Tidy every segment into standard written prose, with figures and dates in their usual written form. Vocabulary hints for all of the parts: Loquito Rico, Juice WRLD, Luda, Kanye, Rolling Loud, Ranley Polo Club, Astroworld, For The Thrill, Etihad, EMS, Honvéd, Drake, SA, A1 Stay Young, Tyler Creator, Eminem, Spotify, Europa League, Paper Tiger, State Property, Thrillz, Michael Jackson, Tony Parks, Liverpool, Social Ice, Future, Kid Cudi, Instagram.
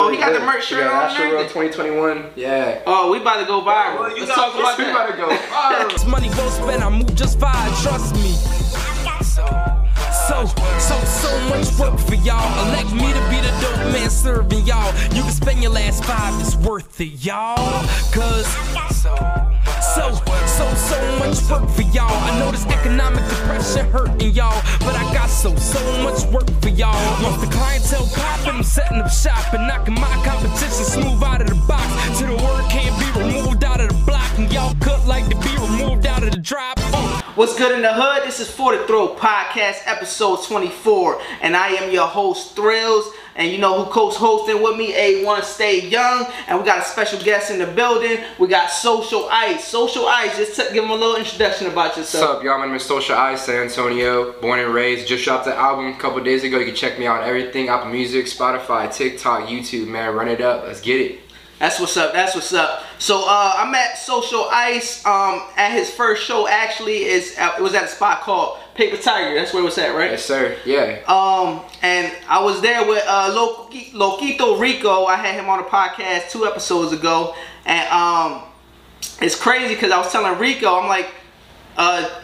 Oh, he got the merch shirt on there? Astroworld 2021. Yeah. Oh, we about to go viral. Well, let's talk about that. We about to go viral. Money go spend, I move just fine, trust me. So much work for y'all. Elect me to be the dope man serving y'all. You can spend your last $5, it's worth it, y'all. Cause so much work for y'all. I know this economic depression hurting y'all, but I got so much work for y'all. Once the clientele poppin', I'm setting up shop and knocking my competition smooth out of the box. Till the word can't be removed out of the block, and y'all cut like to be removed out of the drop. What's good in the hood? This is For The Thrill Podcast, episode 24, and I am your host, Thrills, and you know who co-hosting with me, A1 Stay Young, and we got a special guest in the building. We got Social Ice. Social Ice, just give him a little introduction about yourself. What's up, y'all? My name is Social Ice, San Antonio, born and raised. Just dropped the album a couple days ago. You can check me out on everything, Apple Music, Spotify, TikTok, YouTube, man. Run it up. Let's get it. That's what's up, that's what's up. So I met Social Ice at his first show. Actually, it was at a spot called Paper Tiger. That's where it was at, right? Yes, sir, yeah. And I was there with Loquito Rico. I had him on a podcast 2 episodes ago. And it's crazy because I was telling Rico, I'm like,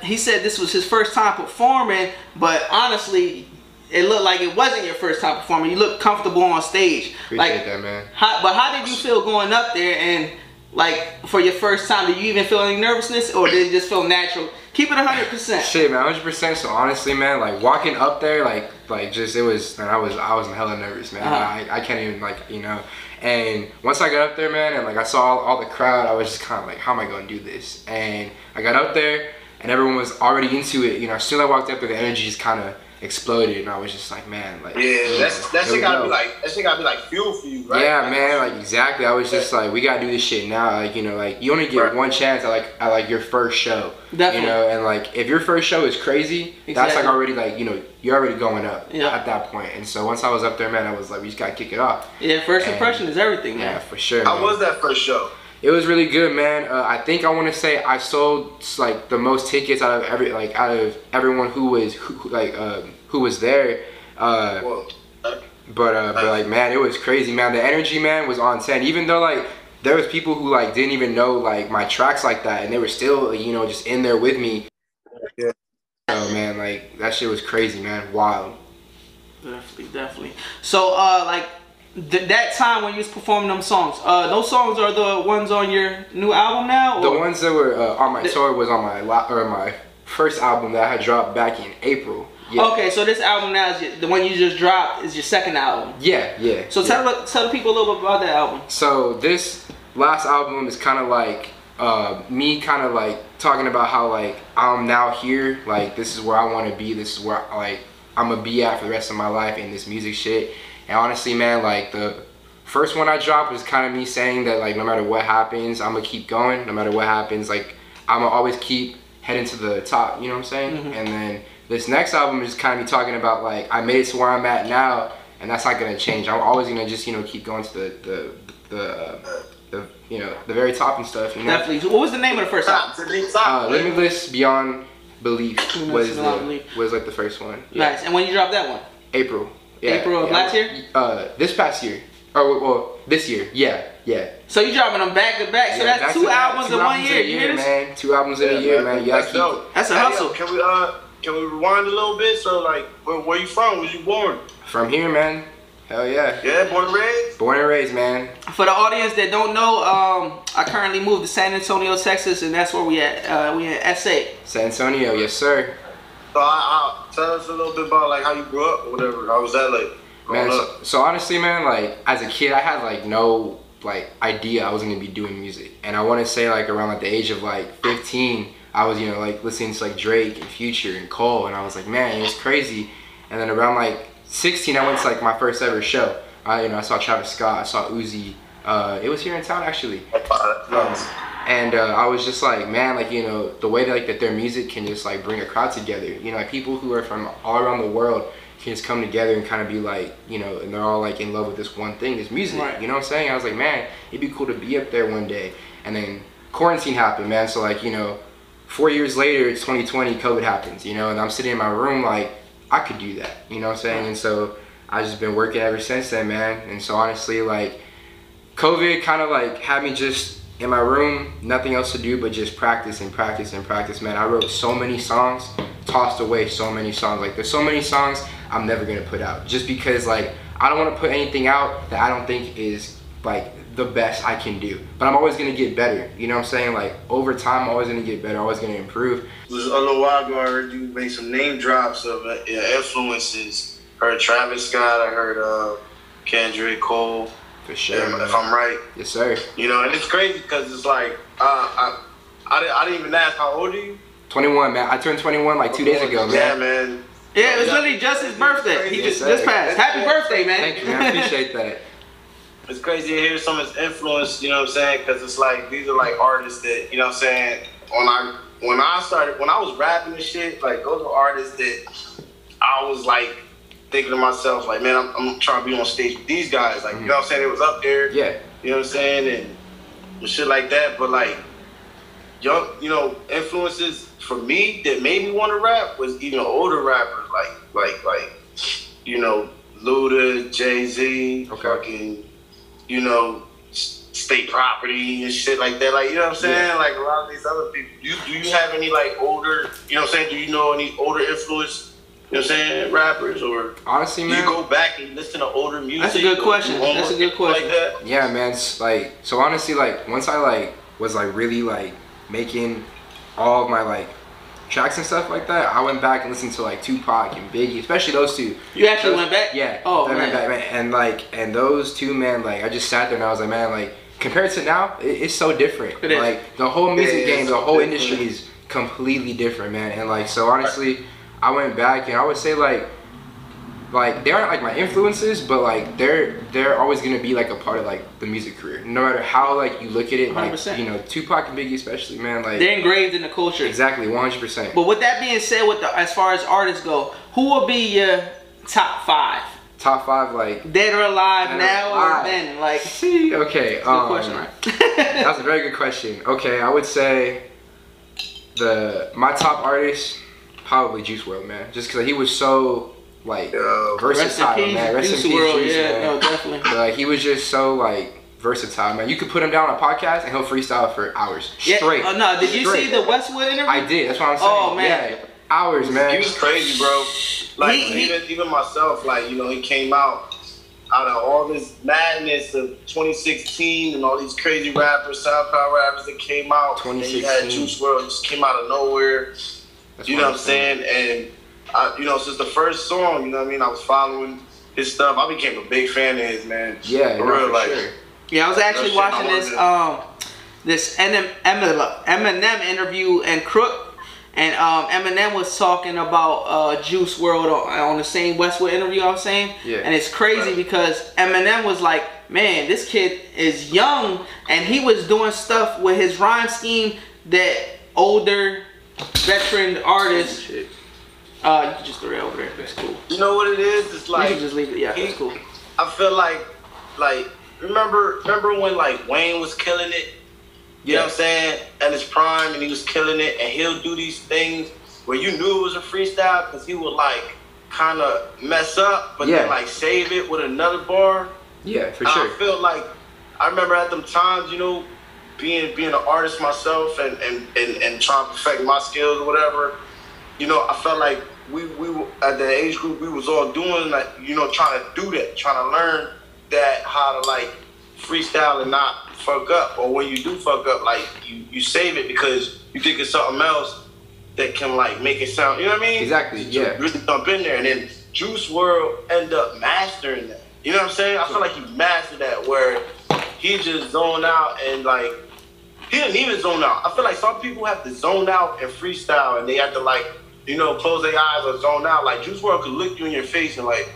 he said this was his first time performing, but honestly, it looked like it wasn't your first time performing. You looked comfortable on stage. Appreciate that, man. How did you feel going up there and like for your first time? Did you even feel any nervousness or did it just feel natural? Keep it 100%. Shit, man, 100%. So honestly, man, like walking up there, like just it was. Man, I was hella nervous, man. I can't even like you know. And once I got up there, man, and like I saw all the crowd, I was just kind of like, how am I gonna do this? And I got up there, and everyone was already into it. You know, as soon as I walked up there, the energy just kind of exploded, and I was just like, man, like yeah, that shit gotta be like fuel for you, right? Yeah, man, like exactly. I was just like, we gotta do this shit now, like you know, like you only get one chance at your first show, definitely. You know, and like if your first show is crazy, exactly. That's like already like you know you're already going up at that point. And so once I was up there, man, I was like, we just gotta kick it off. Yeah, first impression is everything, man. Yeah, for sure. How was that first show? It was really good, man. I think I want to say I sold like the most tickets out of everyone who was there. But like man, it was crazy, man. The energy, man, was on 10. Even though like there was people who like didn't even know like my tracks like that, and they were still you know just in there with me. Yeah. So man, like that shit was crazy, man. Wild. Definitely. So like. That time when you was performing them songs, those songs are the ones on your new album now? Or? The ones that were on my tour was on my first album that I had dropped back in April. Yeah. Okay, so this album now, is the one you just dropped, is your second album? Yeah. So tell the people a little bit about that album. So this last album is kind of like me kind of like talking about how like I'm now here, like this is where I want to be, this is where like I'm going to be at for the rest of my life in this music shit. And honestly, man, like the first one I dropped was kind of me saying that like no matter what happens, I'm gonna keep going. No matter what happens, like I'm gonna always keep heading to the top. You know what I'm saying? Mm-hmm. And then this next album is kind of me talking about like I made it to where I'm at now, and that's not gonna change. I'm always gonna just you know keep going to the you know the very top and stuff. You know? Definitely. What was the name of the first album? Limitless Beyond Belief was like the first one. Yeah. Nice. And when you dropped that one? April. Yeah, April of last year? This past year. Or well, this year. Yeah. So you dropping them back to back. So yeah, that's two albums in 1 year. You hear this? Man. 2 albums in a year, man. That's a hustle. Yo, can we rewind a little bit? So like, where you from? Where you born? From here, man. Hell yeah. Yeah, born and raised? Born and raised, man. For the audience that don't know, I currently moved to San Antonio, Texas, and that's where we at. We at SA. San Antonio, yes sir. So I'll tell us a little bit about like how you grew up or whatever. How was that like? Man, so honestly, man, like as a kid, I had like no like idea I was gonna be doing music, and I want to say like around like the age of like 15, I was you know like listening to like Drake and Future and Cole, and I was like, man, it's crazy. And then around like 16, I went to like my first ever show. I saw Travis Scott, I saw Uzi. It was here in town actually. And I was just like, man, like, you know, the way that, like, that their music can just, like, bring a crowd together. You know, like, people who are from all around the world can just come together and kind of be like, you know, and they're all, like, in love with this one thing, this music. Right. You know what I'm saying? I was like, man, it'd be cool to be up there one day. And then quarantine happened, man. So, like, you know, 4 years later, it's 2020, COVID happens, you know, and I'm sitting in my room like, I could do that. You know what I'm saying? And so I've just been working ever since then, man. And so honestly, like, COVID kind of like had me just in my room, nothing else to do but just practice and practice and practice, man. I wrote so many songs, tossed away so many songs. Like, there's so many songs I'm never gonna put out, just because like I don't want to put anything out that I don't think is like the best I can do. But I'm always gonna get better, you know what I'm saying? Like, over time, I'm always gonna get better, always gonna improve. A little while ago, I heard you make some name drops of influences. I heard Travis Scott, I heard Kendrick, Cole. For sure. If I'm right. Yes, sir. You know, and it's crazy because it's like, I didn't even ask, how old are you? 21, man. I turned 21 like 2 days ago, man. Yeah, man. Yeah, it was literally just his birthday. He just passed. Happy birthday, man. Thank you, man. I appreciate that. It's crazy to hear some of his influence, you know what I'm saying? Because it's like, these are like artists that, you know what I'm saying? When I was rapping and shit, like, those were artists that I was like thinking to myself, like, man, I'm trying to be on stage with these guys. Like, you know what I'm saying? It was up there. Yeah. You know what I'm saying? And shit like that. But like, you know, influences for me that made me want to rap was even older rappers, like, you know, Luda, Jay-Z, fucking, you know, State Property and shit like that. Like, you know what I'm saying? Yeah. Like, a lot of these other people. Do you have any, like, older, you know what I'm saying? Do you know any older influence, you know what I'm saying, rappers? Or honestly, man, do you go back and listen to older music? That's a good question. That's a good question. Like that? Yeah, man. It's like, so honestly, like, once I, like, was, like, really, like, making all of my, like, tracks and stuff like that, I went back and listened to like Tupac and Biggie, especially those two. You actually went back? Yeah. Oh, I went back, man. And like, and those two, man, like, I just sat there and I was like, man, like, compared to now, it's so different. It is. Like, the whole music game, the whole industry is completely different, man. And like, so honestly, I went back and I would say like they aren't like my influences, but like they're always gonna be like a part of like the music career, no matter how like you look at it. 100%. Like, you know, Tupac and Biggie especially, man, like, they're engraved in the culture. Exactly, 100%. But with that being said, with the, as far as artists go, who will be your top five? Top five, like, dead or alive, now or then, like. See, okay. That's a good question, right? That's a very good question. Okay, I would say my top artist probably Juice WRLD, man, just because like, he was so, like, versatile, man. Rest in peace, Juice, yeah, man. No, definitely. But, like, he was just so, like, versatile, man. You could put him down on a podcast and he'll freestyle for hours straight. Yeah. Oh, no, did you see the Westwood interview? I did. That's what I'm saying. Oh, man. Yeah. Hours, man. He was crazy, bro. Like, even myself, like, you know, he came out of all this madness of 2016 and all these crazy rappers, SoundCloud rappers that came out. 2016. And you had Juice WRLD, just came out of nowhere. That's, you know what I'm saying? And you know, since the first song, you know what I mean, I was following his stuff. I became a big fan of his, man. Yeah, for real, like. Sure. Yeah, I was actually watching this Eminem interview and Crook, and Eminem was talking about Juice WRLD on the same Westwood interview. I was saying, yeah, and it's crazy because Eminem was like, man, this kid is young, and he was doing stuff with his rhyme scheme that older, veteran artists. Shit. You can just throw it over there. That's cool. You know what it is? It's like, you can just leave it. Yeah, that's cool. I feel like remember when like Wayne was killing it? You know what I'm saying? At his prime, and he was killing it, and he'll do these things where you knew it was a freestyle because he would like kind of mess up, but then like save it with another bar. Yeah, for sure. I feel like I remember at them times, you know, being an artist myself and trying to perfect my skills or whatever. You know, I felt like we were, at the age group, we was all doing, like, you know, trying to do that, trying to learn that, how to, like, freestyle and not fuck up. Or when you do fuck up, like, you save it because you think it's something else that can, like, make it sound, you know what I mean? Exactly, yeah. You really dump in there. And then Juice WRLD ended up mastering that. You know what I'm saying? I feel like he mastered that, where he just zoned out and, like, he didn't even zone out. I feel like some people have to zone out and freestyle, and they have to, like, you know, close their eyes or zone out. Like, Juice WRLD could look you in your face and, like,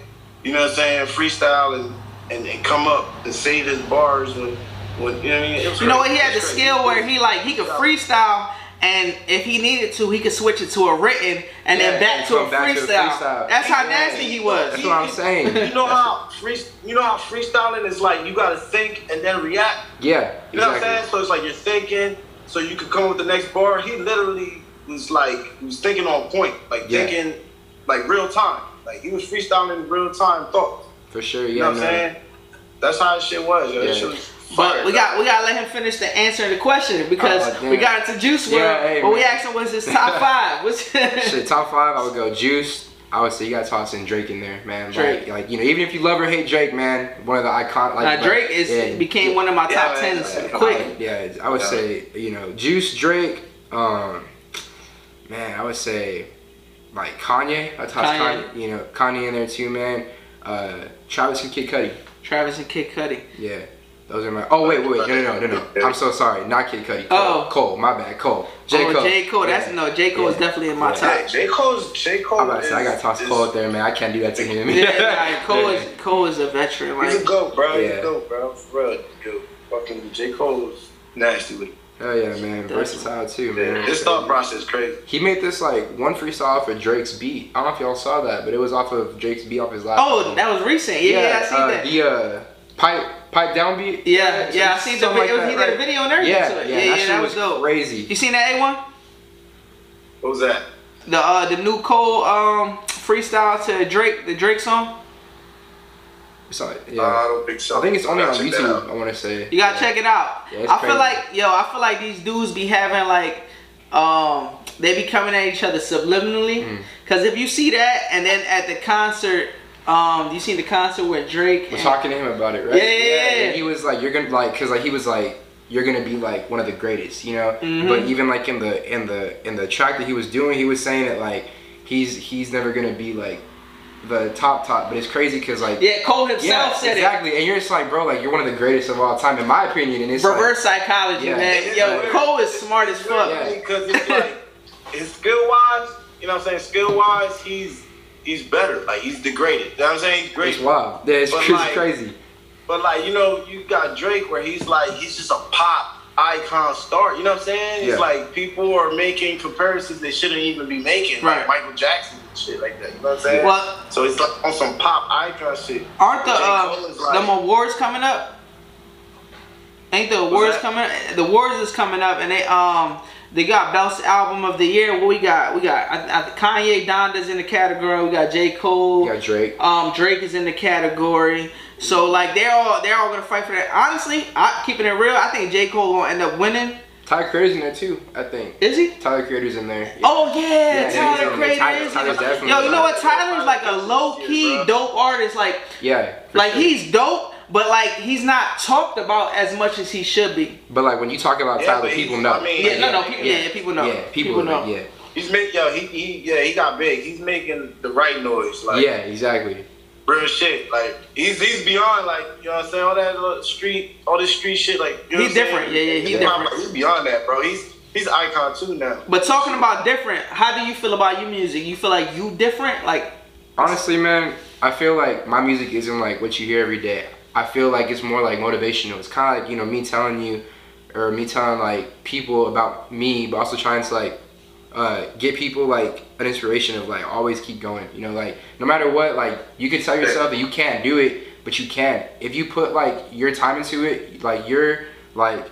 you know what I'm saying, freestyle and come up and save his bars when you know what I mean? You know what, he had the skill where he, like, he could freestyle, and if he needed to, he could switch it to a written and then back to a freestyle. That's how nasty he was. That's what I'm saying. You know how freestyling is like, you gotta think and then react. Yeah. You know what I'm saying? So it's like you're thinking, so you could come up with the next bar. He literally was like, he was thinking on point, like thinking like real time. Like, he was freestyling real time thoughts. For sure, you know what I'm saying? That's how shit was. Yeah. Shit was fire, but we gotta let him finish the answer to the question, because we got into Juice WRLD, but we asked him what's his top five. Shit, top five, I would go Juice. I would say you gotta toss in Drake in there, man. Drake. Like, you know, even if you love or hate Drake, man, one of the iconic. Like, now Drake became one of my top tens quick. Yeah, I would say, you know, Juice, Drake, man, I would say like Kanye. I toss Kanye, you know, Kanye in there too, man. Travis and Kid Cudi. Travis and Kid Cudi. Yeah, those are my. Oh wait, no. I'm so sorry, not Kid Cudi. Cole, my bad, Cole. J. Cole. That's J. Cole is definitely in my top. Yeah, J. Cole. I'm about to say, I gotta toss Cole up there, man. I can't do that to him. Cole is a veteran. Like, he's a goat, bro. He's a goat, bro. For real, dude. Fucking J. Cole was nasty with it. Hell yeah, man. Versatile too, man. His thought process is crazy. He made this like one freestyle off of Drake's beat. I don't know if y'all saw that, but it was off of Drake's beat off his last album. That was recent. Yeah, I seen that. The pipe down beat. Yeah, I seen the video. He did a video and everything to it. Yeah, that was dope. Crazy. You seen that A1? What was that? The new Cole freestyle to Drake, the Drake song. I don't think so. I think it's only on YouTube, I want to say. You gotta check it out. Yeah, I feel like, I feel like these dudes be having like, they be coming at each other subliminally. Because if you see that, and then at the concert, you seen the concert where Drake was talking to him about it, right? Yeah. And he was like, you're gonna be like one of the greatest, you know? But even like in the track that he was doing, he was saying that like, he's never gonna be like, the top, but it's crazy because like Cole himself said it exactly, and you're just like, bro, like you're one of the greatest of all time in my opinion, and it's reverse psychology, man. Cole is smart as fuck because it's like his skill wise, you know what I'm saying. Skill wise, he's better, like he's degraded. You know what I'm saying? He's great. Wow, it's crazy. But like you got Drake where he's like just a pop icon star. You know what I'm saying? It's like people are making comparisons they shouldn't even be making, like Michael Jackson. Shit like that, you know what I'm saying? Well, so it's like on some pop icon shit. Aren't the awards coming up? Ain't the awards coming up? The awards is coming up, and they got Belt's album of the year. What we got Kanye Donda's in the category. We got J. Cole. You got Drake. Drake is in the category. So like they're all gonna fight for that. Honestly, keeping it real, I think J. Cole gonna end up winning. Tyler Creator's in there too, I think. Is he? Tyler Creator's in there. Yeah. Oh yeah, Tyler Creator is in there. Yo, you know what? Tyler's like a low-key dope artist. Like, he's dope, but like he's not talked about as much as he should be. But like when you talk about Tyler, people know. I mean, people know. Yeah, people know. Yeah. He's making he got big. He's making the right noise. Like exactly. Real shit, like he's beyond, like you know what I'm saying, all that little street shit, like you know he's different, he's different. Like, he's beyond that, bro. He's icon too now. But talking about different, how do you feel about your music? You feel like you different, like honestly, man, I feel like my music isn't like what you hear every day. I feel like it's more like motivational. It's kind of like me telling like people about me, but also trying to like get people like an inspiration of like always keep going, you know, like no matter what, like you can tell yourself that you can't do it, but you can if you put like your time into it. Like you're gonna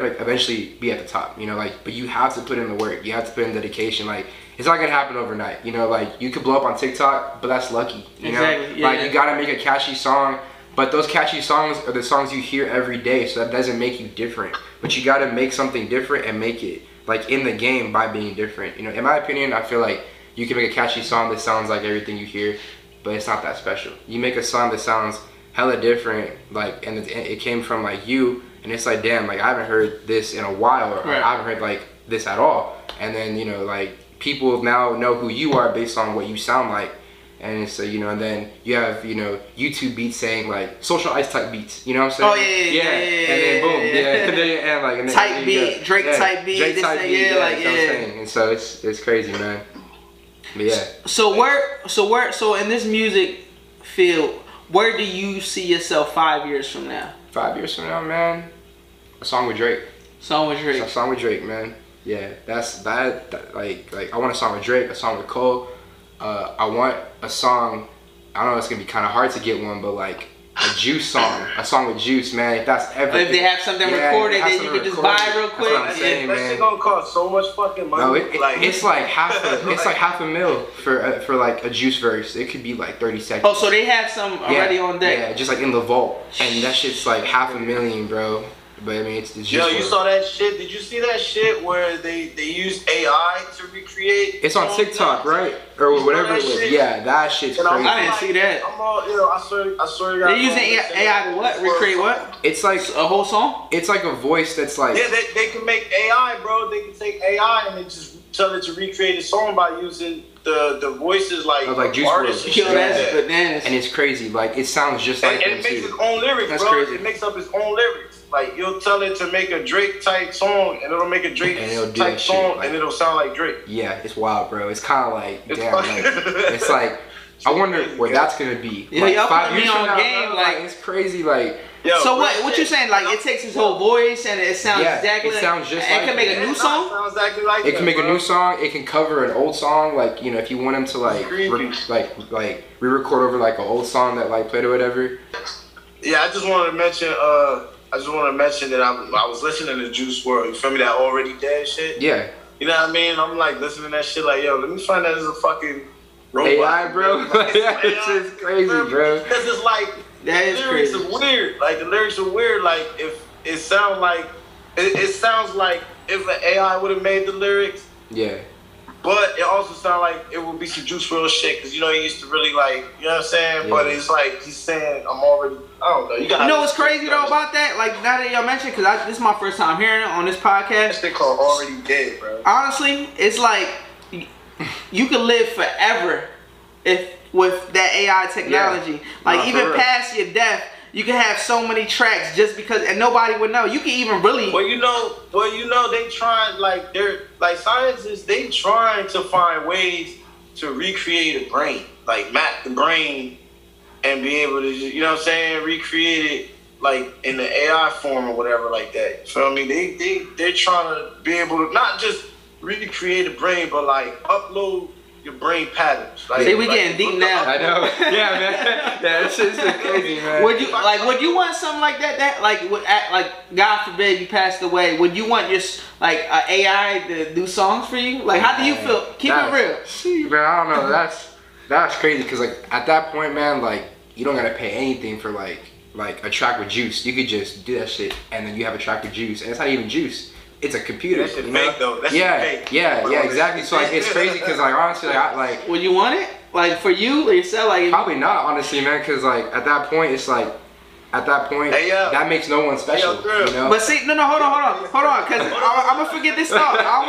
like eventually be at the top, you know, like, but you have to put in the work, you have to put in dedication. Like it's not gonna happen overnight, you know, like you could blow up on TikTok, but that's lucky, you know. Yeah. Like you gotta make a catchy song, but those catchy songs are the songs you hear every day, so that doesn't make you different, but you gotta make something different and make it like in the game by being different. You know, in my opinion, I feel like you can make a catchy song that sounds like everything you hear, but it's not that special. You make a song that sounds hella different, like, and it came from like you, and it's like, damn, like I haven't heard this in a while, or I haven't heard like this at all. And then, you know, like people now know who you are based on what you sound like. And so, you know, and then you have, you know, YouTube beats saying like Social Ice type beats, you know what I'm saying? And then boom, type beat, Drake type beat, Drake type beat, and so it's crazy, man. But yeah. So in this music field, where do you see yourself 5 years from now? 5 years from now, man, a song with Drake. A song with Drake, man. Yeah, I want a song with Drake, a song with Cole. I want a song, I know it's gonna be kind of hard to get one, but like a Juice song, a song with Juice, man. If that's ever, if they have something recorded, then you could just buy it real quick. That's what I'm saying, man. That shit gonna cost so much fucking money. No, it's like half. It's like $500,000 for like a Juice verse. It could be like 30 seconds. Oh, so they have some already on deck. Yeah, just like in the vault, and that shit's like $500,000, bro. But I mean, it's the Juice. Yo, you saw that shit? Did you see that shit where they used AI to recreate? It's on TikTok, right? Or whatever it was. Yeah, that shit's crazy. I didn't see that. I'm all, you know, I swear to God. They're using AI to what? Recreate what? It's like a whole song? It's like a voice that's like. Yeah, they can make AI, bro. They can take AI and they just tell it to recreate a song by using the voices like Juice WRLD. Yo, and it's crazy. Like, it sounds just like. And it makes its own lyrics, bro. That's crazy. It makes up its own lyrics. Like, you'll tell it to make a Drake type song, and it'll make a Drake type song, and it'll sound like Drake. Yeah, it's wild, bro. It's kind of like, damn, it's like, I wonder where that's gonna be. Yeah, y'all put me on game, like it's crazy, like. Yo, so what you saying? Like, it takes his whole voice and it sounds exactly. It sounds just. It can make a new song. It can make a new song. It can cover an old song, like, you know, if you want him to like re-record over like an old song that like played or whatever. Yeah, I just wanted to mention. I just want to mention that I was listening to Juice WRLD. You feel me? That Already Dead shit. Yeah. You know what I mean? I'm like listening to that shit. Like, yo, let me find that as a fucking robot. AI, bro. Like, yeah, it's just crazy, bro. Because it's like the lyrics are weird. Like, the lyrics are weird. Like, if it sounds like it sounds like if an AI would have made the lyrics. Yeah. But it also sounds like it would be some Juice WRLD shit, because you know he used to really like, you know what I'm saying? Yeah. But it's like he's saying, I'm already, I don't know. You know what's crazy though about that? Like, now that y'all mentioned, because this is my first time hearing it on this podcast. That shit called Already Dead, bro. Honestly, it's like you could live forever with that AI technology. Yeah. Like, no, even past your death, you can have so many tracks just because, and nobody would know. You can even really. Well, you know, they trying, like, they're like scientists. They trying to find ways to recreate a brain, like map the brain, and be able to, you know what I'm saying, recreate it like in the AI form or whatever, like that. So I mean, they're trying to be able to not just recreate a brain, but like upload your brain patterns. Like, see, we like, getting deep now. I know. Yeah, man. Yeah, that shit's crazy, man. Would you want something like that? Like, God forbid you passed away. Would you want your AI to do songs for you? Like, how do you feel? Keep it real. Man, I don't know. That's crazy. Cause like at that point, man, like you don't gotta pay anything for like a track with Juice. You could just do that shit, and then you have a track with Juice, and it's not even Juice. It's a computer. That shit fake though. That shit fake. Yeah, exactly. So like, it's crazy because like honestly, like. Would you want it? Like for you or yourself? Like probably not, honestly, man. Because like at that point, it's like, at that point, that makes no one special. Hey, you know? But see, no, hold on, because I'm gonna forget this thought. I don't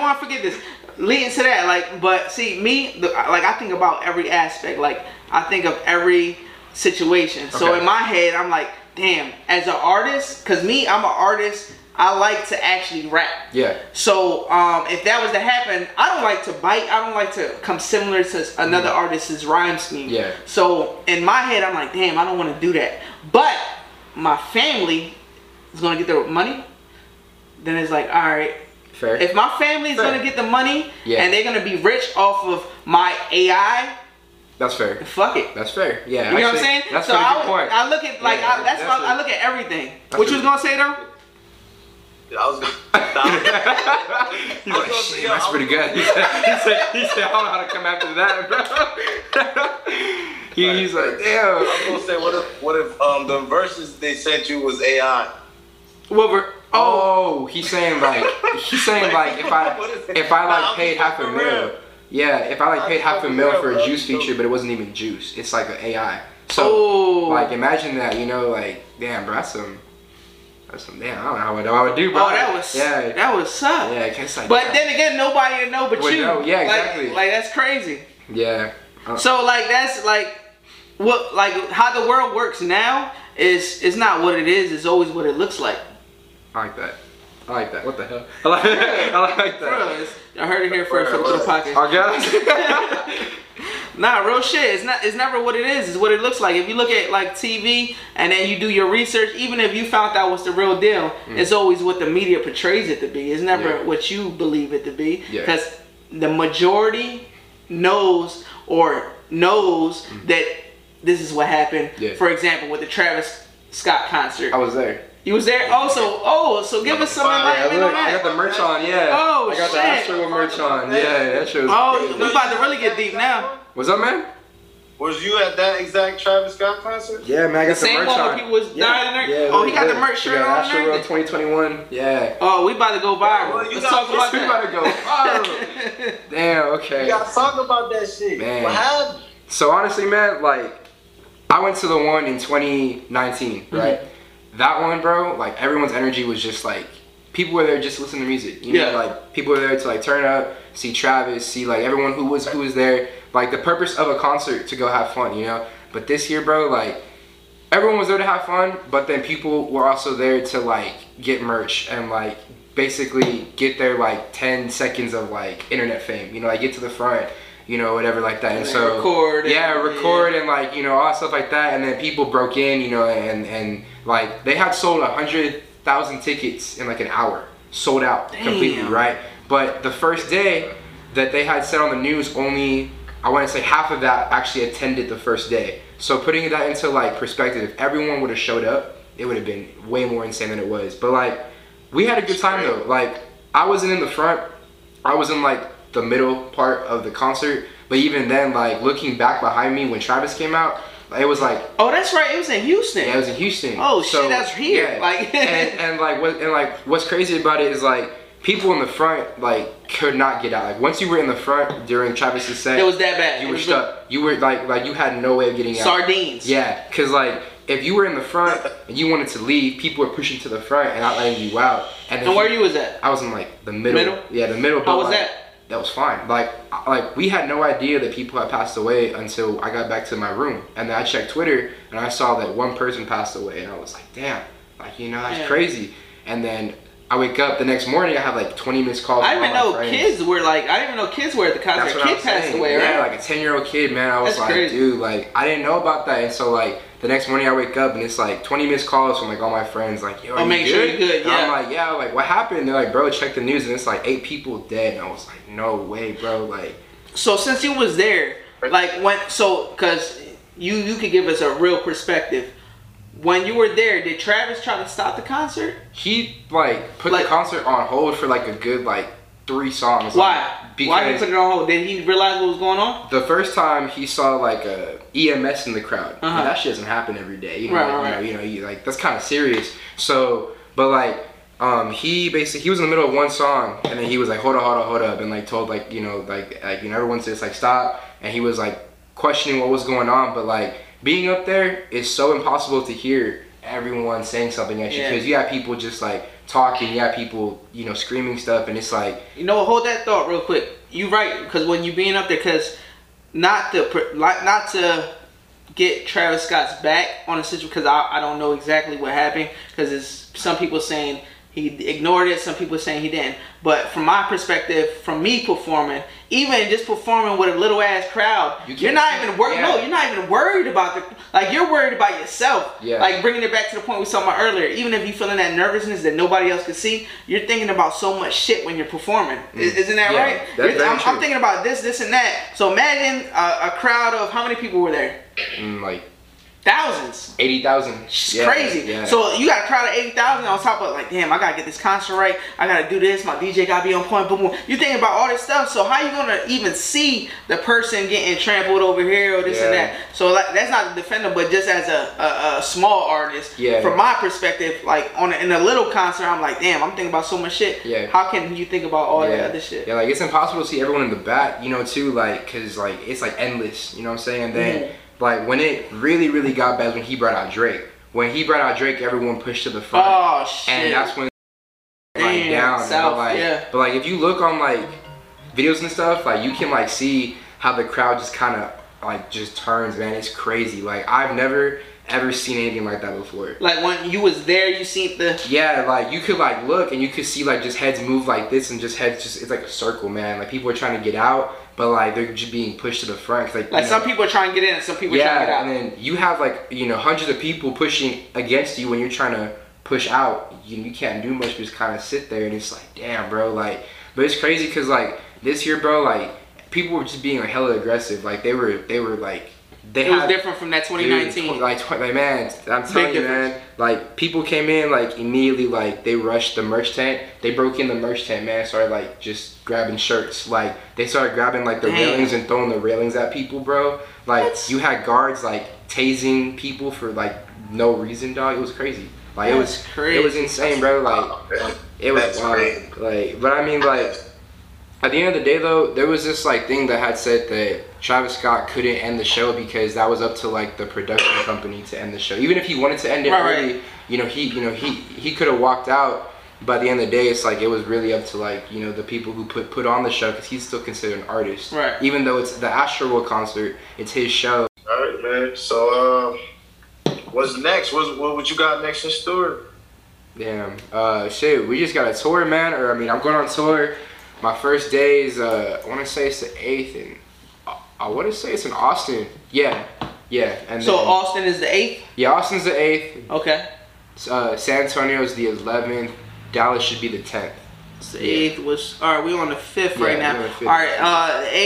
want to forget this. Leading to that, like, but see, me, like, I think about every aspect. Like, I think of every situation. Okay. So in my head, I'm like, damn, as an artist, because me, I'm an artist. I like to actually rap. Yeah. So if that was to happen, I don't like to bite. I don't like to come similar to another artist's rhyme scheme. Yeah. So in my head, I'm like, damn, I don't want to do that. But my family is gonna get their money. Then it's like, all right. Fair. If my family is gonna get the money and they're gonna be rich off of my AI. That's fair. Fuck it. That's fair. Yeah. You know what I'm saying? That's a good point. I look at I look at everything. What you was gonna say though? I was gonna. He's like, shit, that's pretty good. He said, I don't know how to come after that, bro. He's like, damn. I was gonna say, what if the verses they sent you was AI? He's saying like if I like paid $500,000, yeah, if I like paid $500,000 for a Juice feature, but it wasn't even Juice, it's like an AI. So like imagine that, you know, like damn, bro, that's some. Damn, I don't know how I would do, bro. Oh, that would suck. Yeah, like, but then again, nobody would know but you. Know. Yeah, exactly. Like that's crazy. Yeah. So like that's like what how the world works now is not what it is. It's always what it looks like. I like that. I like that. What the hell? I like that. I heard it here first from the podcast. I guess. Nah, real shit. It's never what it is. It's what it looks like. If you look at like TV and then you do your research, even if you found out what's the real deal, it's always what the media portrays it to be. It's never what you believe it to be. Because the majority knows that this is what happened. Yeah. For example, with the Travis Scott concert. I was there. You was there? Oh, so give us some enlightenment on that. I got the merch on, yeah. Oh, shit. I got the Astroworld merch on. Yeah, that shit was crazy. We about to really get deep now. What's up, man? Was you at that exact Travis Scott concert? Yeah, man, I got the merch on. Same one where he was dying in there? Oh, he got the merch shirt on there? Yeah, Astroworld 2021, yeah. Oh, we about to go viral. Let's talk about that. We about to go viral. Damn, okay. You got to talk about that shit. Man. What happened? So honestly, man, like, I went to the one in 2019, right? That one, bro, like, everyone's energy was just, like, people were there just to listen to music. You know, like, people were there to, like, turn up, see Travis, see, like, everyone who was there. Like, the purpose of a concert to go have fun, you know? But this year, bro, like, everyone was there to have fun, but then people were also there to, like, get merch and, like, basically get their, like, 10 seconds of, like, internet fame. You know, like, get to the front, you know, whatever like that. And so, record. Yeah, record and, like, you know, all stuff like that. And then people broke in, you know, and like, they had sold 100,000 tickets in, like, an hour. Sold out completely, right? But the first day that they had said on the news, only... I want to say half of that actually attended the first day. So putting that into like perspective, if everyone would have showed up, it would have been way more insane than it was. But like, we had a good time though. Like, I wasn't in the front, I was in like the middle part of the concert. But even then, like looking back behind me when Travis came out, it was like, oh, that's right, it was in Houston. Yeah, it was in Houston. Oh shit, that's here. Yeah. Like what's crazy about it is like, people in the front like could not get out. Like once you were in the front during Travis's set, it was that bad. You were stuck. You were like you had no way of getting out. Sardines. Yeah, cause like if you were in the front and you wanted to leave, people were pushing to the front and not letting you out. And where you was at? I was in like the middle. Middle? Yeah, the middle. How was that? That was fine. Like we had no idea that people had passed away until I got back to my room, and then I checked Twitter and I saw that one person passed away, and I was like, damn, like you know that's crazy. And then I wake up the next morning, I have like 20 missed calls. I didn't even know kids were like, I didn't even know kids were at the concert. A kid passed away, right? Yeah, like a 10-year-old kid, man. I was like, dude, like, I didn't know about that. And so, like, the next morning I wake up and it's like 20 missed calls from like all my friends, like, yo, are you good? Oh, make sure you're good, yeah. I'm like, yeah, like, what happened? They're like, bro, check the news and it's like 8 people dead. And I was like, no way, bro. Like, so since you was there, like, when, so, cause you could give us a real perspective. When you were there, did Travis try to stop the concert? He like put the concert on hold for like a good like 3 songs. Why? Why did he put it on hold? Did he realize what was going on? The first time he saw like a EMS in the crowd. And that shit doesn't happen every day. You know, you know, like that's kind of serious. So, but like he was in the middle of one song and then he was like hold up and like told like you know everyone to just like stop, and he was like questioning what was going on, but like. Being up there is so impossible to hear everyone saying something at you because you have people just like talking, you have people, you know, screaming stuff, and it's like... You know, hold that thought real quick. You're right, because when you being up there, because not to get Travis Scott's back on a situation, because I don't know exactly what happened, because some people saying he ignored it, some people saying he didn't. But from my perspective, from me performing, even just performing with a little ass crowd, you're not even worried. No, you're not even worried about the like. You're worried about yourself. Yeah. Like bringing it back to the point we saw about earlier. Even if you're feeling that nervousness that nobody else could see, you're thinking about so much shit when you're performing. Isn't that right? That's very true. I'm thinking about this and that. So imagine a crowd of how many people were there? Like. Thousands. 80,000. It's crazy. Yeah. So you got a crowd of 80,000 on top of like, damn, I gotta get this concert right. I gotta do this. My DJ gotta be on point. Boom, boom. You thinking about all this stuff. So how you gonna even see the person getting trampled over here or this and that? So like, that's not to defend them, but just as a small artist, from my perspective, like in a little concert, I'm like, damn, I'm thinking about so much shit. Yeah. How can you think about all that other shit? Yeah, like it's impossible to see everyone in the back, you know, too, like, cause like it's like endless. You know what I'm saying? And then. Like when it really got bad when he brought out Drake. When he brought out Drake, everyone pushed to the front. Oh shit! And that's when like down. South, like, but like if you look on like videos and stuff, like you can like see how the crowd just kind of like just turns. Man, it's crazy. Like I've never ever seen anything like that before. Like when you was there, you seen the like you could like look and you could see like just heads move like this and just heads just it's like a circle, man. Like people are trying to get out. But like they're just being pushed to the front. Like you know, some people are trying to get in and some people are trying to get out. And then you have like, you know, hundreds of people pushing against you when you're trying to push out. You can't do much, but just kind of sit there and it's like, damn, bro. Like, but it's crazy because like this year, bro, like people were just being like hella aggressive. Like they were like They it was different from that 2019. Dude, like man, I'm telling you, man. Like people came in like immediately, like they rushed the merch tent. They broke in the merch tent, man. Started like just grabbing shirts. Like they started grabbing like the railings and throwing the railings at people, bro. Like you had guards like tasing people for like no reason, dog. It was crazy. Like it was insane, bro. Like it was wild. Like, but I mean, like at the end of the day, though, there was this like thing that had said that Travis Scott couldn't end the show because that was up to like the production company to end the show. Even if he wanted to end it early, he could have walked out. But at the end of the day, it's like it was really up to like the people who put on the show, because he's still considered an artist. Right. Even though it's the Astroworld concert, it's his show. All right, man. So what's next? What you got next in store? Damn. Shit. We just got a tour, man. Or I mean, I'm going on tour. My first day is I want to say it's the 8th and. I want to say it's in Austin. Yeah, yeah. And so then, Austin is the 8th? Yeah, Austin's the 8th. Okay. San Antonio's the 11th. Dallas should be the 10th. It's the 8th was... All right, we're on the 5th right now. All right, the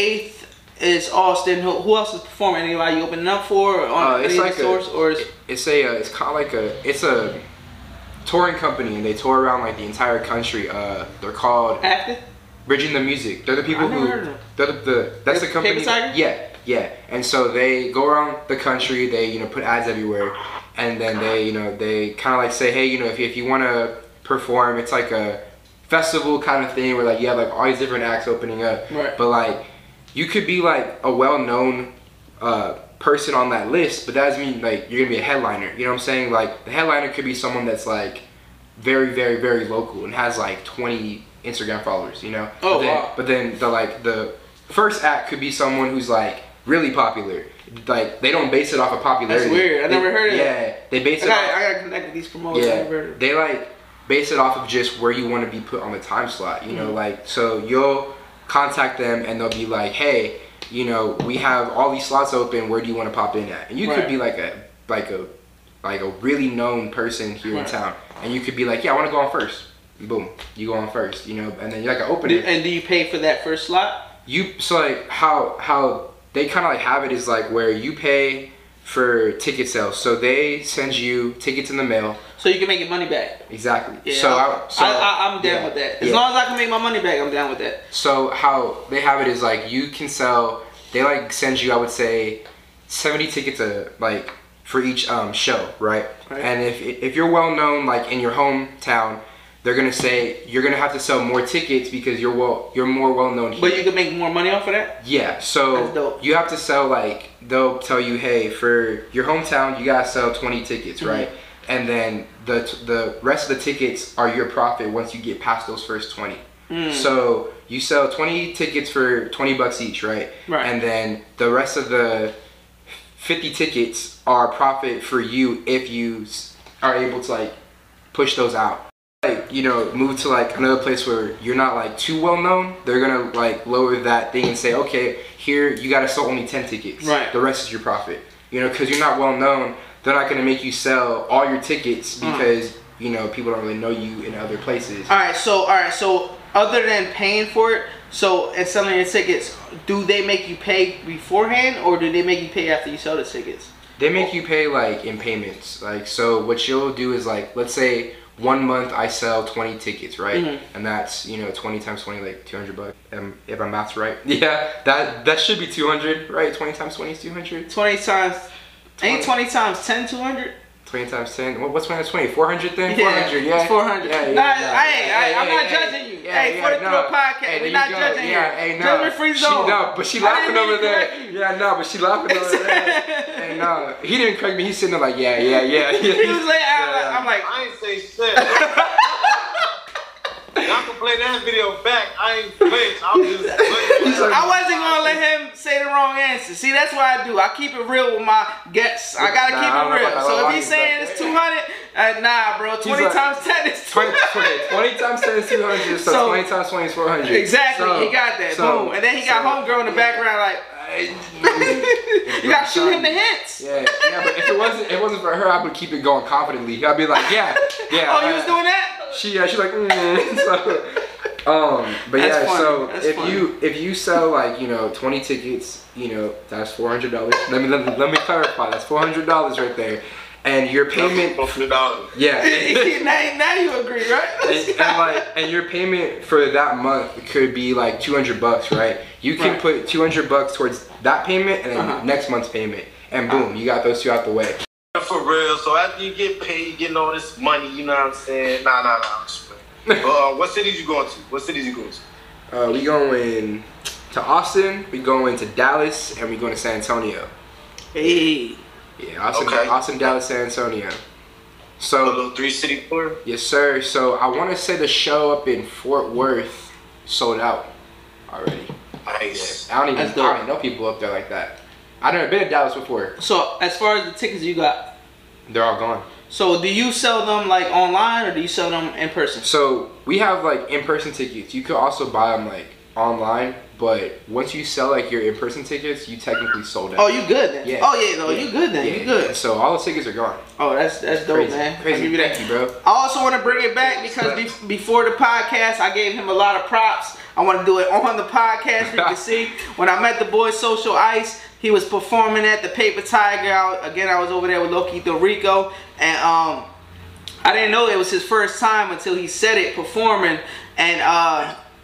8th is Austin. Who else is performing? Anybody you opening up for? Or on it's like source, or it's kind of like a... It's a touring company, and they tour around like the entire country. They're called... Active? Bridging the Music. They're the people who... That's the company. Paper Tiger? Yeah, yeah. And so they go around the country. They put ads everywhere, and then they they kind of like say, hey, if you want to perform, it's like a festival kind of thing where like you have like all these different acts opening up. Right. But like you could be like a well-known person on that list, but that doesn't mean like you're gonna be a headliner. You know what I'm saying? Like the headliner could be someone that's like very, very, very local and has like 20 Instagram followers. Oh, wow. But then the first act could be someone who's like really popular. Like they don't base it off of popularity. That's weird. I never heard of it. Yeah, they base it. I gotta connect with these promoters. Yeah, they like base it off of just where you want to be put on the time slot. Like so you'll contact them and they'll be like, hey, we have all these slots open. Where do you want to pop in at? And you could be like a really known person here in town, and you could be like, yeah, I want to go on first. Boom, you go on first. And then you're like an opener. And do you pay for that first slot? So like how they kind of like have it is like where you pay for ticket sales. So they send you tickets in the mail. So you can make your money back. Exactly. Yeah, I'm down with that. As long as I can make my money back, I'm down with that. So how they have it is like you can sell. They like send you, I would say, 70 tickets for each show, right? And if you're well known like in your hometown, they're gonna say you're gonna have to sell more tickets because you're more well known here. But you can make more money off of that? Yeah, so you have to sell like they'll tell you, hey, for your hometown you gotta sell 20 tickets, right? And then the rest of the tickets are your profit once you get past those first 20. So you sell 20 tickets for $20 each, right? And then the rest of the 50 tickets are profit for you if you are able to like push those out. Like, move to like another place where you're not like too well known, they're gonna like lower that thing and say, okay, here you gotta sell only 10 tickets, the rest is your profit, because you're not well known. They're not gonna make you sell all your tickets because people don't really know you in other places. All right so other than paying for it, and selling your tickets, do they make you pay beforehand, or do they make you pay after you sell the tickets? They make you pay like in payments. Like, so what you'll do is like, let's say 1 month I sell 20 tickets, right? And that's 20 times 20, like $200. If my math's right, yeah, that should be 200, right? 20 times 20 is 200. 20 times 20. Ain't 20 times 10 200? 20 times 10. Well, what's 20 times 20? 400 then? Yeah, 400. Yeah, it's 400. Yeah, yeah, nah, yeah. I'm not judging you. Yeah, hey, yeah, for the Thrill podcast, we're not judging you. Judgment free zone. No, but she laughing over there. Yeah, no, but she laughing over there. Hey, no, he didn't correct me. He's sitting there like, yeah. He was like, I'm like, I ain't say shit. Y'all can play that video back. I ain't bitch. I'm just. I wasn't gonna let him say the wrong answer. See, that's what I do. I keep it real with my guests. I gotta keep it real. So if he's saying it's 200, nah, bro. 20 times 10 is 200. 20 times 10 is 200. So 20 times 20 is 400. Exactly. So, he got that. Boom. And then he got homegirl in the background like. You gotta shoot him the hints. Yeah, but if it wasn't for her, I would keep it going confidently. I'd be like, yeah. Oh, you was doing that? She's like, But that's yeah, funny. So that's if funny. if you sell like, you know, 20 tickets, you know, that's $400. Let me clarify. That's $400 right there. And your payment, yeah. now you agree, right? and your payment for that month could be like $200, right? You can put $200 towards that payment and then next month's payment, and boom, you got those two out the way. For real. So after you get paid, you getting all this money, you know what I'm saying? Nah. What cities you going to? We going to Austin. We going to Dallas, and we going to San Antonio. Hey. Yeah, Austin, Dallas, San Antonio. So a little 3-city tour. Yes, sir. So I want to say the show up in Fort Worth sold out already. Nice. Yeah, I don't even know people up there like that. I've never been to Dallas before. So as far as the tickets you got, they're all gone. So do you sell them like online or do you sell them in person? So we have like in-person tickets. You could also buy them like online, but once you sell like your in-person tickets, you technically sold out. Oh, you good then? Yeah. Oh yeah, no, yeah. You good then? Yeah, you good? Yeah. So all the tickets are gone. Oh, that's dope, man. Crazy. Give you that. Thank you, bro. I also want to bring it back because before the podcast, I gave him a lot of props. I want to do it on the podcast. You can see when I met the boy Social Ice, he was performing at the Paper Tiger. I was over there with Loquito Rico, and I didn't know it was his first time until he said it performing. And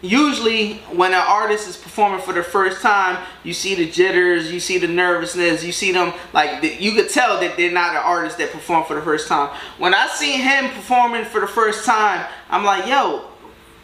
usually when an artist is performing for the first time, you see the jitters, you see the nervousness, you see them like you could tell that they're not an artist that performed for the first time. When I see him performing for the first time, I'm like, yo,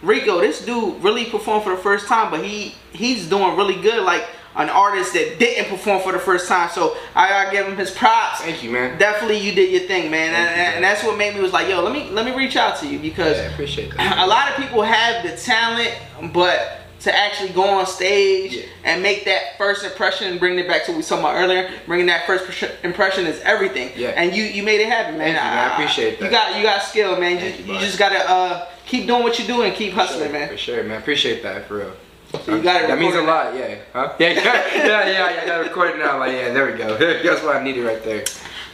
Rico, this dude really performed for the first time, but he's doing really good, like an artist that didn't perform for the first time. So I gotta give him his props. Thank you, man. Definitely you did your thing, man. And that's what made me was like, yo, let me reach out to you, because yeah, I appreciate that. A lot of people have the talent, but to actually go on stage and make that first impression, and bring it back to what we talking about earlier, bringing that first impression is everything. Yeah. And you made it happen, man. Thank you, man. I appreciate that. You got skill, man. You just gotta keep doing what you do and keep hustling, man. For sure, man. Appreciate that, for real. So you got it. That means a lot, yeah. Huh? Yeah. I got it recorded now. Like, yeah, there we go. That's what I needed right there.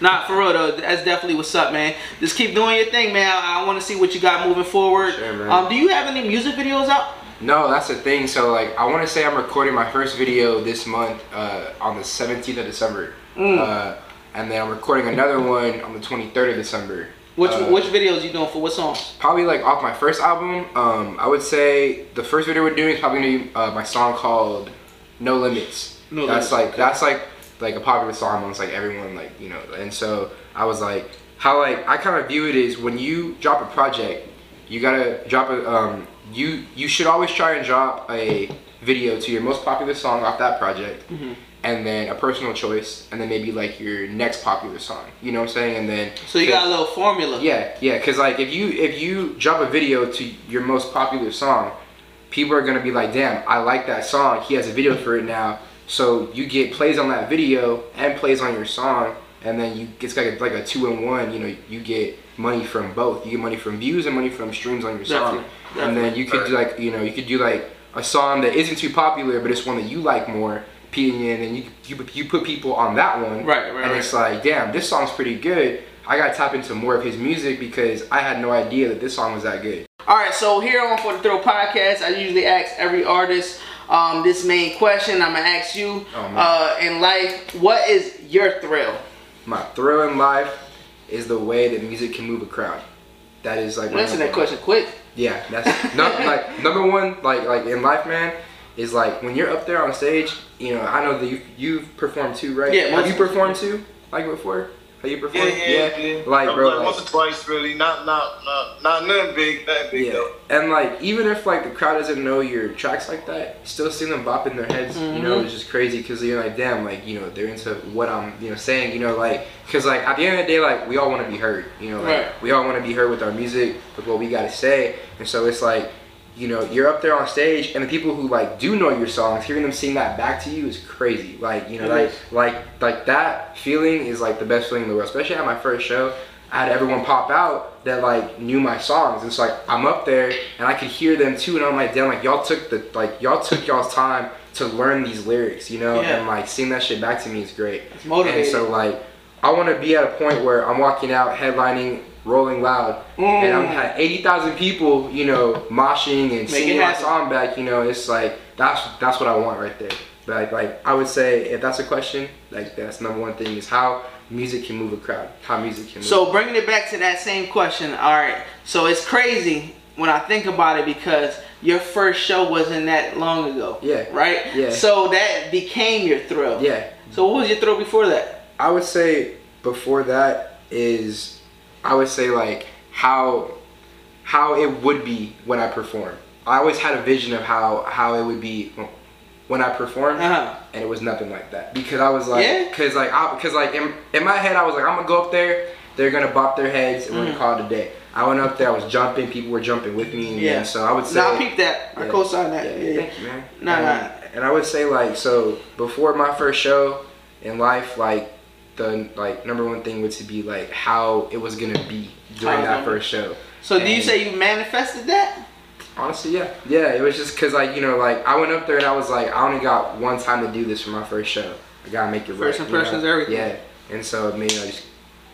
Nah, for real though, that's definitely what's up, man. Just keep doing your thing, man. I want to see what you got moving forward. Sure, man. Do you have any music videos out? No, that's the thing. So like, I want to say I'm recording my first video this month on the 17th of December, and then I'm recording another one on the 23rd of December. Which videos you doing for what songs? Probably like off my first album. I would say the first video we're doing is probably gonna be my song called No Limits. That's like a popular song amongst like everyone, like, you know. And so I was like, how like I kind of view it is when you drop a project, you gotta drop a you should always try and drop a video to your most popular song off that project, and then a personal choice, and then maybe like your next popular song, you know what I'm saying? And then so you got a little formula. Yeah, because like if you drop a video to your most popular song, people are gonna be like, damn, I like that song, he has a video for it now. So you get plays on that video and plays on your song, and then you it's like a 2-in-1, you know. You get money from both. You get money from views and money from streams on your song. Definitely. And then you could do like, you know, you could do like a song that isn't too popular, but it's one that you like more, opinion, and you put people on that one, right. It's like, damn, this song's pretty good. I gotta tap into more of his music because I had no idea that this song was that good. All right, so here on For The Thrill podcast, I usually ask every artist this main question. I'm gonna ask you, in life, what is your thrill? My thrill in life is the way that music can move a crowd. That is like answer that question quick. Yeah, that's like number one, like in life, man, is like when you're up there on stage. You know, I know that you've performed too, right? Yeah. Have you performed too, like before? Have you performed? Yeah. Like, bro, like, once or twice, really. Not nothing big though. And like, even if like the crowd doesn't know your tracks like that, still seeing them bopping their heads, you know, it's just crazy because you're like, damn, like, you know, they're into what I'm, you know, saying, you know, like, because like at the end of the day, like, we all want to be heard, you know, like we all want to be heard with our music, with what we got to say, and so it's like, you know, you're up there on stage, and the people who like do know your songs, hearing them sing that back to you is crazy. Like, you know, like that feeling is like the best feeling in the world. Especially at my first show, I had everyone pop out that like knew my songs. It's like I'm up there and I could hear them too, and I'm like, damn, like y'all's time to learn these lyrics, you know, and like seeing that shit back to me is great. It's motivating. And so like I want to be at a point where I'm walking out headlining Rolling Loud, and I'm had 80,000 people, you know, moshing and singing my song back. You know, it's like that's what I want right there. Like I would say, if that's a question, like that's #1 thing is how music can move a crowd. How music can move. So bringing it back to that same question. All right. So it's crazy when I think about it because your first show wasn't that long ago. Yeah. Right. Yeah. So that became your thrill. Yeah. So what was your thrill before that? I would say before that is. I would say like how it would be when I perform. I always had a vision of how it would be when I performed, and it was nothing like that because I was like, in my head I was like, I'm gonna go up there, they're gonna bop their heads, and we're gonna call it a day. I went up there, I was jumping, people were jumping with me, and so I would say. Nah, I peeped that. Yeah, I co-signed that. Yeah. Thank you, man. And I would say like so before my first show in life like. The #1 thing would to be like how it was gonna be during that first show. So do you say you manifested that? Honestly, yeah. Yeah, it was just cause like, you know, like I went up there and I was like, I only got one time to do this for my first show. I gotta make it first right. First impressions, you know? Everything. Yeah. And so I mean, I just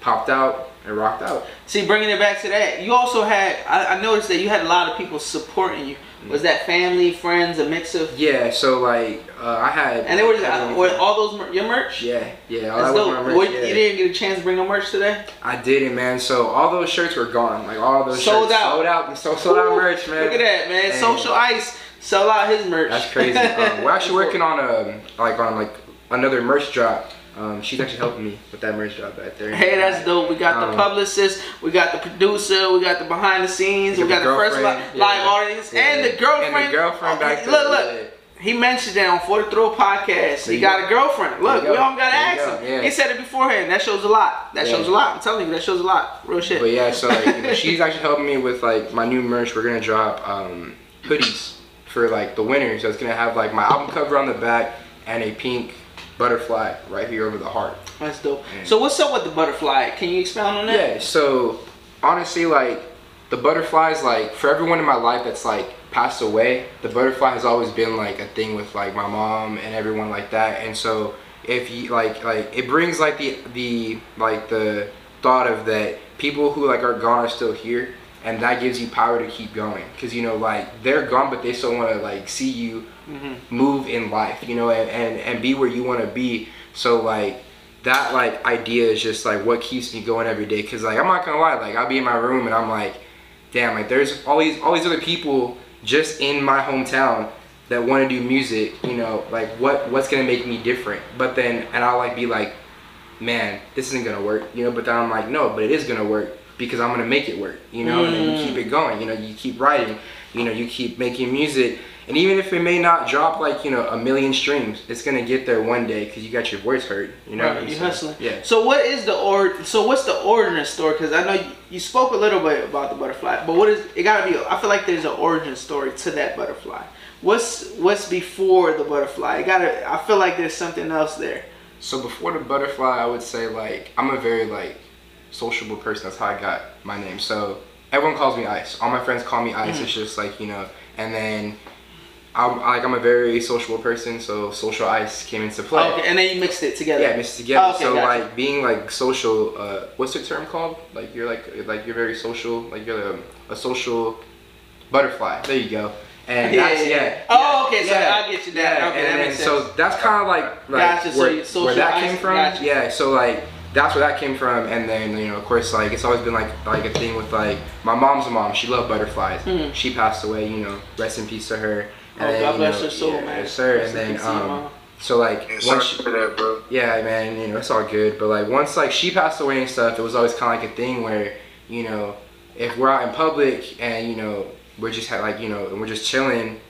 popped out and rocked out. See, bringing it back to that, you also had, I noticed that you had a lot of people supporting you. Was that family, friends, a mix of? Yeah, so like I had. And they were all those your merch. Yeah, all that was my merch. What, yeah. You didn't get a chance to bring no merch today. I didn't, man. So all those shirts were gone. Like all those sold shirts, out, sold out, and sold out merch, man. Look at that, man. And Social Ice sell out his merch. That's crazy. We're actually working on another merch drop. She's actually helping me with that merch job right there. Hey, that's dope. We got the publicist, we got the producer, we got the behind the scenes, we got the first live audience, and the girlfriend. And the girlfriend back there. Look. He mentioned that on For The Thrill podcast. He got a girlfriend. Look, we don't gotta ask him. Yeah. He said it beforehand. That shows a lot. That shows a lot. I'm telling you, that shows a lot. Real shit. But yeah, so like, you know, she's actually helping me with like my new merch. We're gonna drop hoodies for like the winners. So it's gonna have like my album cover on the back and a pink butterfly right here over the heart. That's dope. And so what's up with the butterfly? Can you expound on that? Yeah, so honestly, like the butterflies, like for everyone in my life that's like passed away, the butterfly has always been like a thing with like my mom and everyone like that. And so if you like it brings like the thought of that people who like are gone are still here, and that gives you power to keep going because, you know, like they're gone but they still want to like see you move in life, you know, and be where you want to be. So like that like idea is just like what keeps me going every day because like I'm not gonna lie, like I'll be in my room and I'm like, damn, like there's all these other people just in my hometown that want to do music, you know, like what's gonna make me different? But then and I'll like be like, man, this isn't gonna work, you know, but then I'm like, no, but it is gonna work because I'm gonna make it work, you know, and then you keep it going, you know, you keep writing, you know, you keep making music. And even if it may not drop like, you know, 1 million streams, it's gonna get there one day because you got your voice heard, you know. Right, you hustling. Yeah. So what is the what's the origin story? Because I know you spoke a little bit about the butterfly, but what is it? Gotta be. I feel like there's an origin story to that butterfly. What's before the butterfly? I feel like there's something else there. So before the butterfly, I would say like I'm a very like sociable person. That's how I got my name. So everyone calls me Ice. All my friends call me Ice. It's just like, you know, and then I'm a very sociable person, so Social Ice came into play. Oh, okay. And then you mixed it together. Yeah, I mixed it together. Oh, okay, so gotcha. Like being like social, what's the term called? Like you're like you're very social, like you're a social butterfly. There you go. And yeah. Oh, okay. So I get you that. Yeah. Okay, that makes sense. So that's kind of like gotcha, where that came from. Gotcha. Yeah. So like that's where that came from. And then, you know, of course, like it's always been like a thing with like my mom's mom. She loved butterflies. She passed away. You know, rest in peace to her. And God bless your soul, man. Yes, sir. And then, so like, once yeah, man, you know, it's all good. But like, once like she passed away and stuff, it was always kind of like a thing where, you know, if we're out in public and, you know, we're just like, you know, and we're just chilling,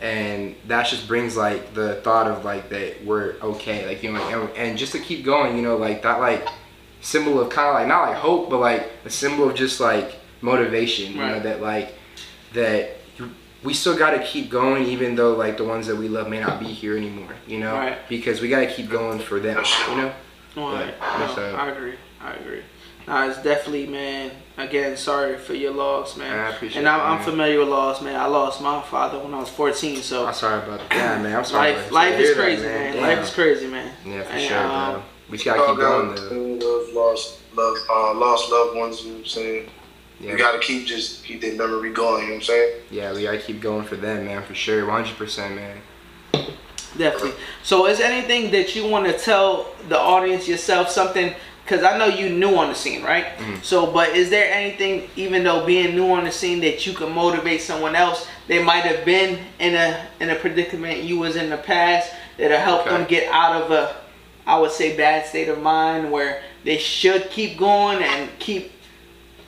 and that just brings like the thought of like that we're okay, like, you know, like, and just to keep going, you know, like that like symbol of kind of like not like hope, but like a symbol of just like motivation, you know, that like that. We still gotta keep going, even though like the ones that we love may not be here anymore, you know, because we gotta keep going for them, you know. I agree. Nah, it's definitely, man. Again, sorry for your loss, man. I appreciate it. And I'm familiar with loss, man. I lost my father when I was 14, so. I'm sorry about that, man. I'm sorry. Life is crazy, man. Life is crazy, man. Yeah, for sure, bro. We just gotta keep going, though. lost loved ones, you know what I'm saying? Yeah. You gotta keep their memory going, you know what I'm saying? Yeah, we gotta keep going for them, man, for sure, 100%, man. Definitely. So is anything that you want to tell the audience yourself, something, because I know you new on the scene, right? Mm-hmm. So, but is there anything, even though being new on the scene, that you can motivate someone else that might have been in a predicament you was in the past, that'll help them get out of a, I would say, bad state of mind where they should keep going and keep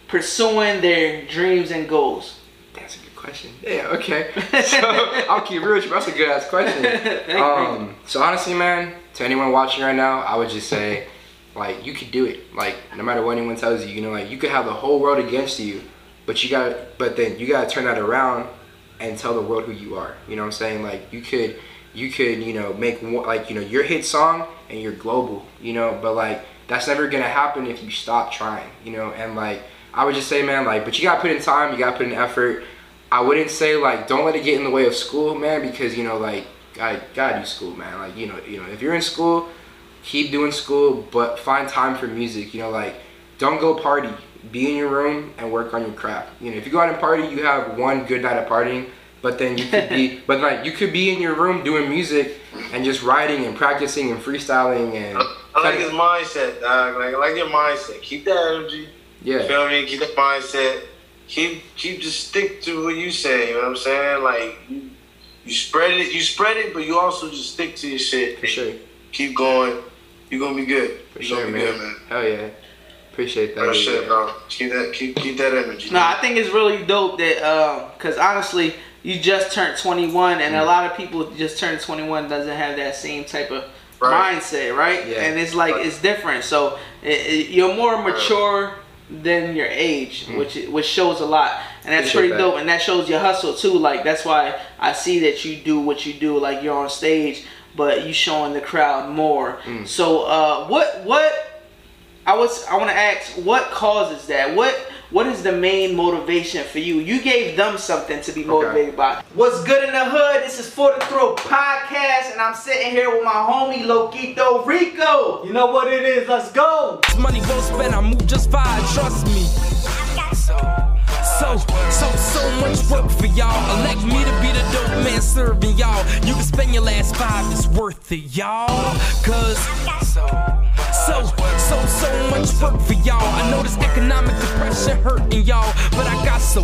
pursuing their dreams and goals? That's a good question. Yeah, okay. So I'll keep real with you, but that's a good ass question. So honestly, man, to anyone watching right now, I would just say, like, you could do it. Like, no matter what anyone tells you, you know, like, you could have the whole world against you, but you gotta turn that around and tell the world who you are. You know what I'm saying? Like, you could, you know, make one, like, you know, your hit song and you're global, you know, but like, that's never gonna happen if you stop trying, you know? And like, I would just say, man, like, but you gotta put in time, you gotta put in effort. I wouldn't say, like, don't let it get in the way of school, man, because, you know, like, I gotta do school, man. Like, you know, if you're in school, keep doing school, but find time for music, you know, like, don't go party. Be in your room and work on your craft. You know, if you go out and party, you have one good night of partying, but then you could be, but like, you could be in your room doing music and just writing and practicing and freestyling. And I like his mindset, dog. Like, I like your mindset. Keep that energy. Yeah. You feel me? Keep that mindset. Keep just stick to what you say, you know what I'm saying? Like, you spread it, but you also just stick to your shit. For sure. Keep going. You're gonna be good. For sure, man. Good, man. Hell yeah. Appreciate that. Appreciate it, bro. Keep that energy. No, man. I think it's really dope that, cause honestly, you just turned 21, and a lot of people just turned 21 doesn't have that same type of mindset, right? Yeah. And it's like, it's different. So you're more mature than your age, which shows a lot, and that's pretty dope. And that shows your hustle too. Like, that's why I see that you do what you do. Like, you're on stage, but you showing the crowd more. So I want to ask, what causes that? What is the main motivation for you? You gave them something to be motivated by. What's good in the hood? This is For The Thrill Podcast, and I'm sitting here with my homie, Loquito Rico. You know what it is, let's go. Money go spend, I move just fine, trust me. So much work for y'all. Elect me to be the dope man serving y'all. You can spend your last $5, it's worth it, y'all. Cause... So much work for y'all. I know this economic depression hurting y'all, but I got so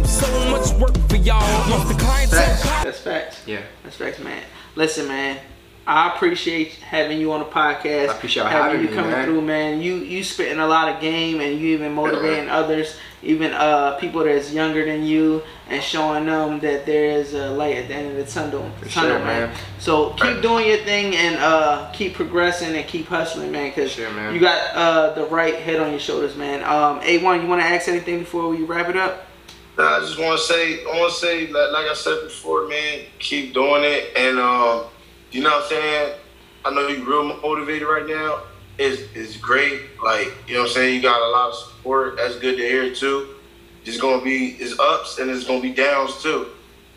much work for y'all. Once the clients... That's facts. Yeah. That's facts, man. Listen, man, I appreciate having you on the podcast. I appreciate having you coming through, man. You spitting a lot of game, and you even motivating others, even people that's younger than you, and showing them that there is a light at the end of the tunnel, man. So keep doing your thing, and keep progressing and keep hustling, man, because you got the right head on your shoulders, man. A1, you want to ask anything before we wrap it up? Nah, I just want to say, like I said before, man, keep doing it, and... you know what I'm saying? I know you're real motivated right now. It's great. Like, you know what I'm saying? You got a lot of support. That's good to hear too. It's gonna be, it's ups and it's gonna be downs too.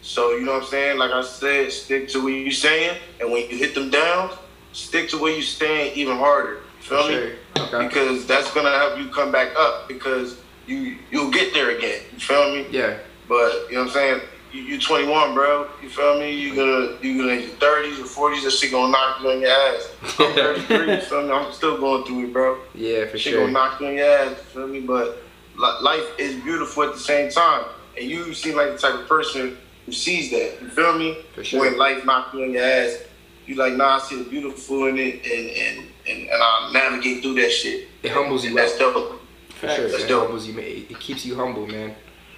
So, you know what I'm saying? Like I said, stick to what you're saying, and when you hit them downs, stick to where you're staying even harder. Feel me? Okay. Because that's gonna help you come back up, because you'll get there again. You feel me? Yeah. But, you know what I'm saying? You're 21, bro. You feel me? You're gonna in your 30s or 40s. That shit gonna knock you on your ass. I'm 33. You feel me? I'm still going through it, bro. Yeah, for sure. Shit gonna knock you on your ass. You feel me? But life is beautiful at the same time, and you seem like the type of person who sees that. You feel me? For sure. When life knocks you on your ass, you like, nah, I see the beautiful in it, and I'll navigate through that shit. It humbles you. That's dope. For sure. That's dope. Humbles you, man. It keeps you humble, man.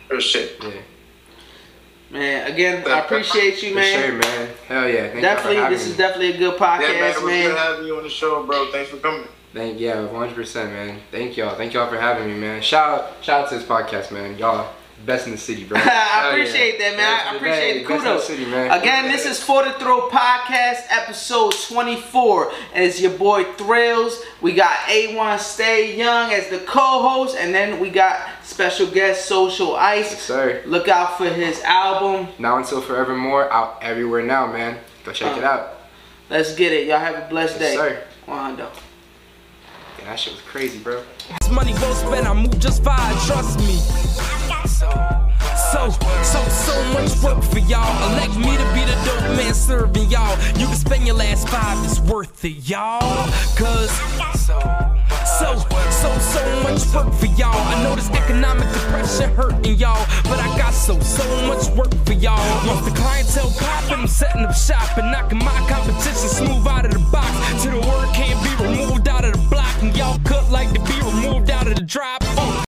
For shit. Yeah. Man, again, I appreciate you, man. For sure, man. Hell yeah. Thank definitely, this is definitely a good podcast, man. It was good having you on the show, bro. Thanks for coming. Yeah, 100%, man. Thank y'all. Thank y'all for having me, man. Shout out to this podcast, man. Y'all best in the city, bro. I appreciate that, man. I appreciate the kudos. Best in the city, man. Again, this is For The Thrill Podcast, episode 24. And it's your boy Thrills. We got A1 Stay Young as the co-host, and then we got special guest Social Ice. Yes, sir. Look out for his album, Now Until Forevermore, out everywhere now, man. Go check it out. Let's get it. Y'all have a blessed day. Yes, sir. 100. Yeah, that shit was crazy, bro. This money well spent, I move just fine, trust me. So much work for y'all. Elect me to be the dope man serving y'all. You can spend your last $5, it's worth it, y'all. Cause so much work for y'all. I know this economic depression hurting y'all, but I got so much work for y'all. Once the clientele poppin', I'm setting up shop and knocking my competition smooth out of the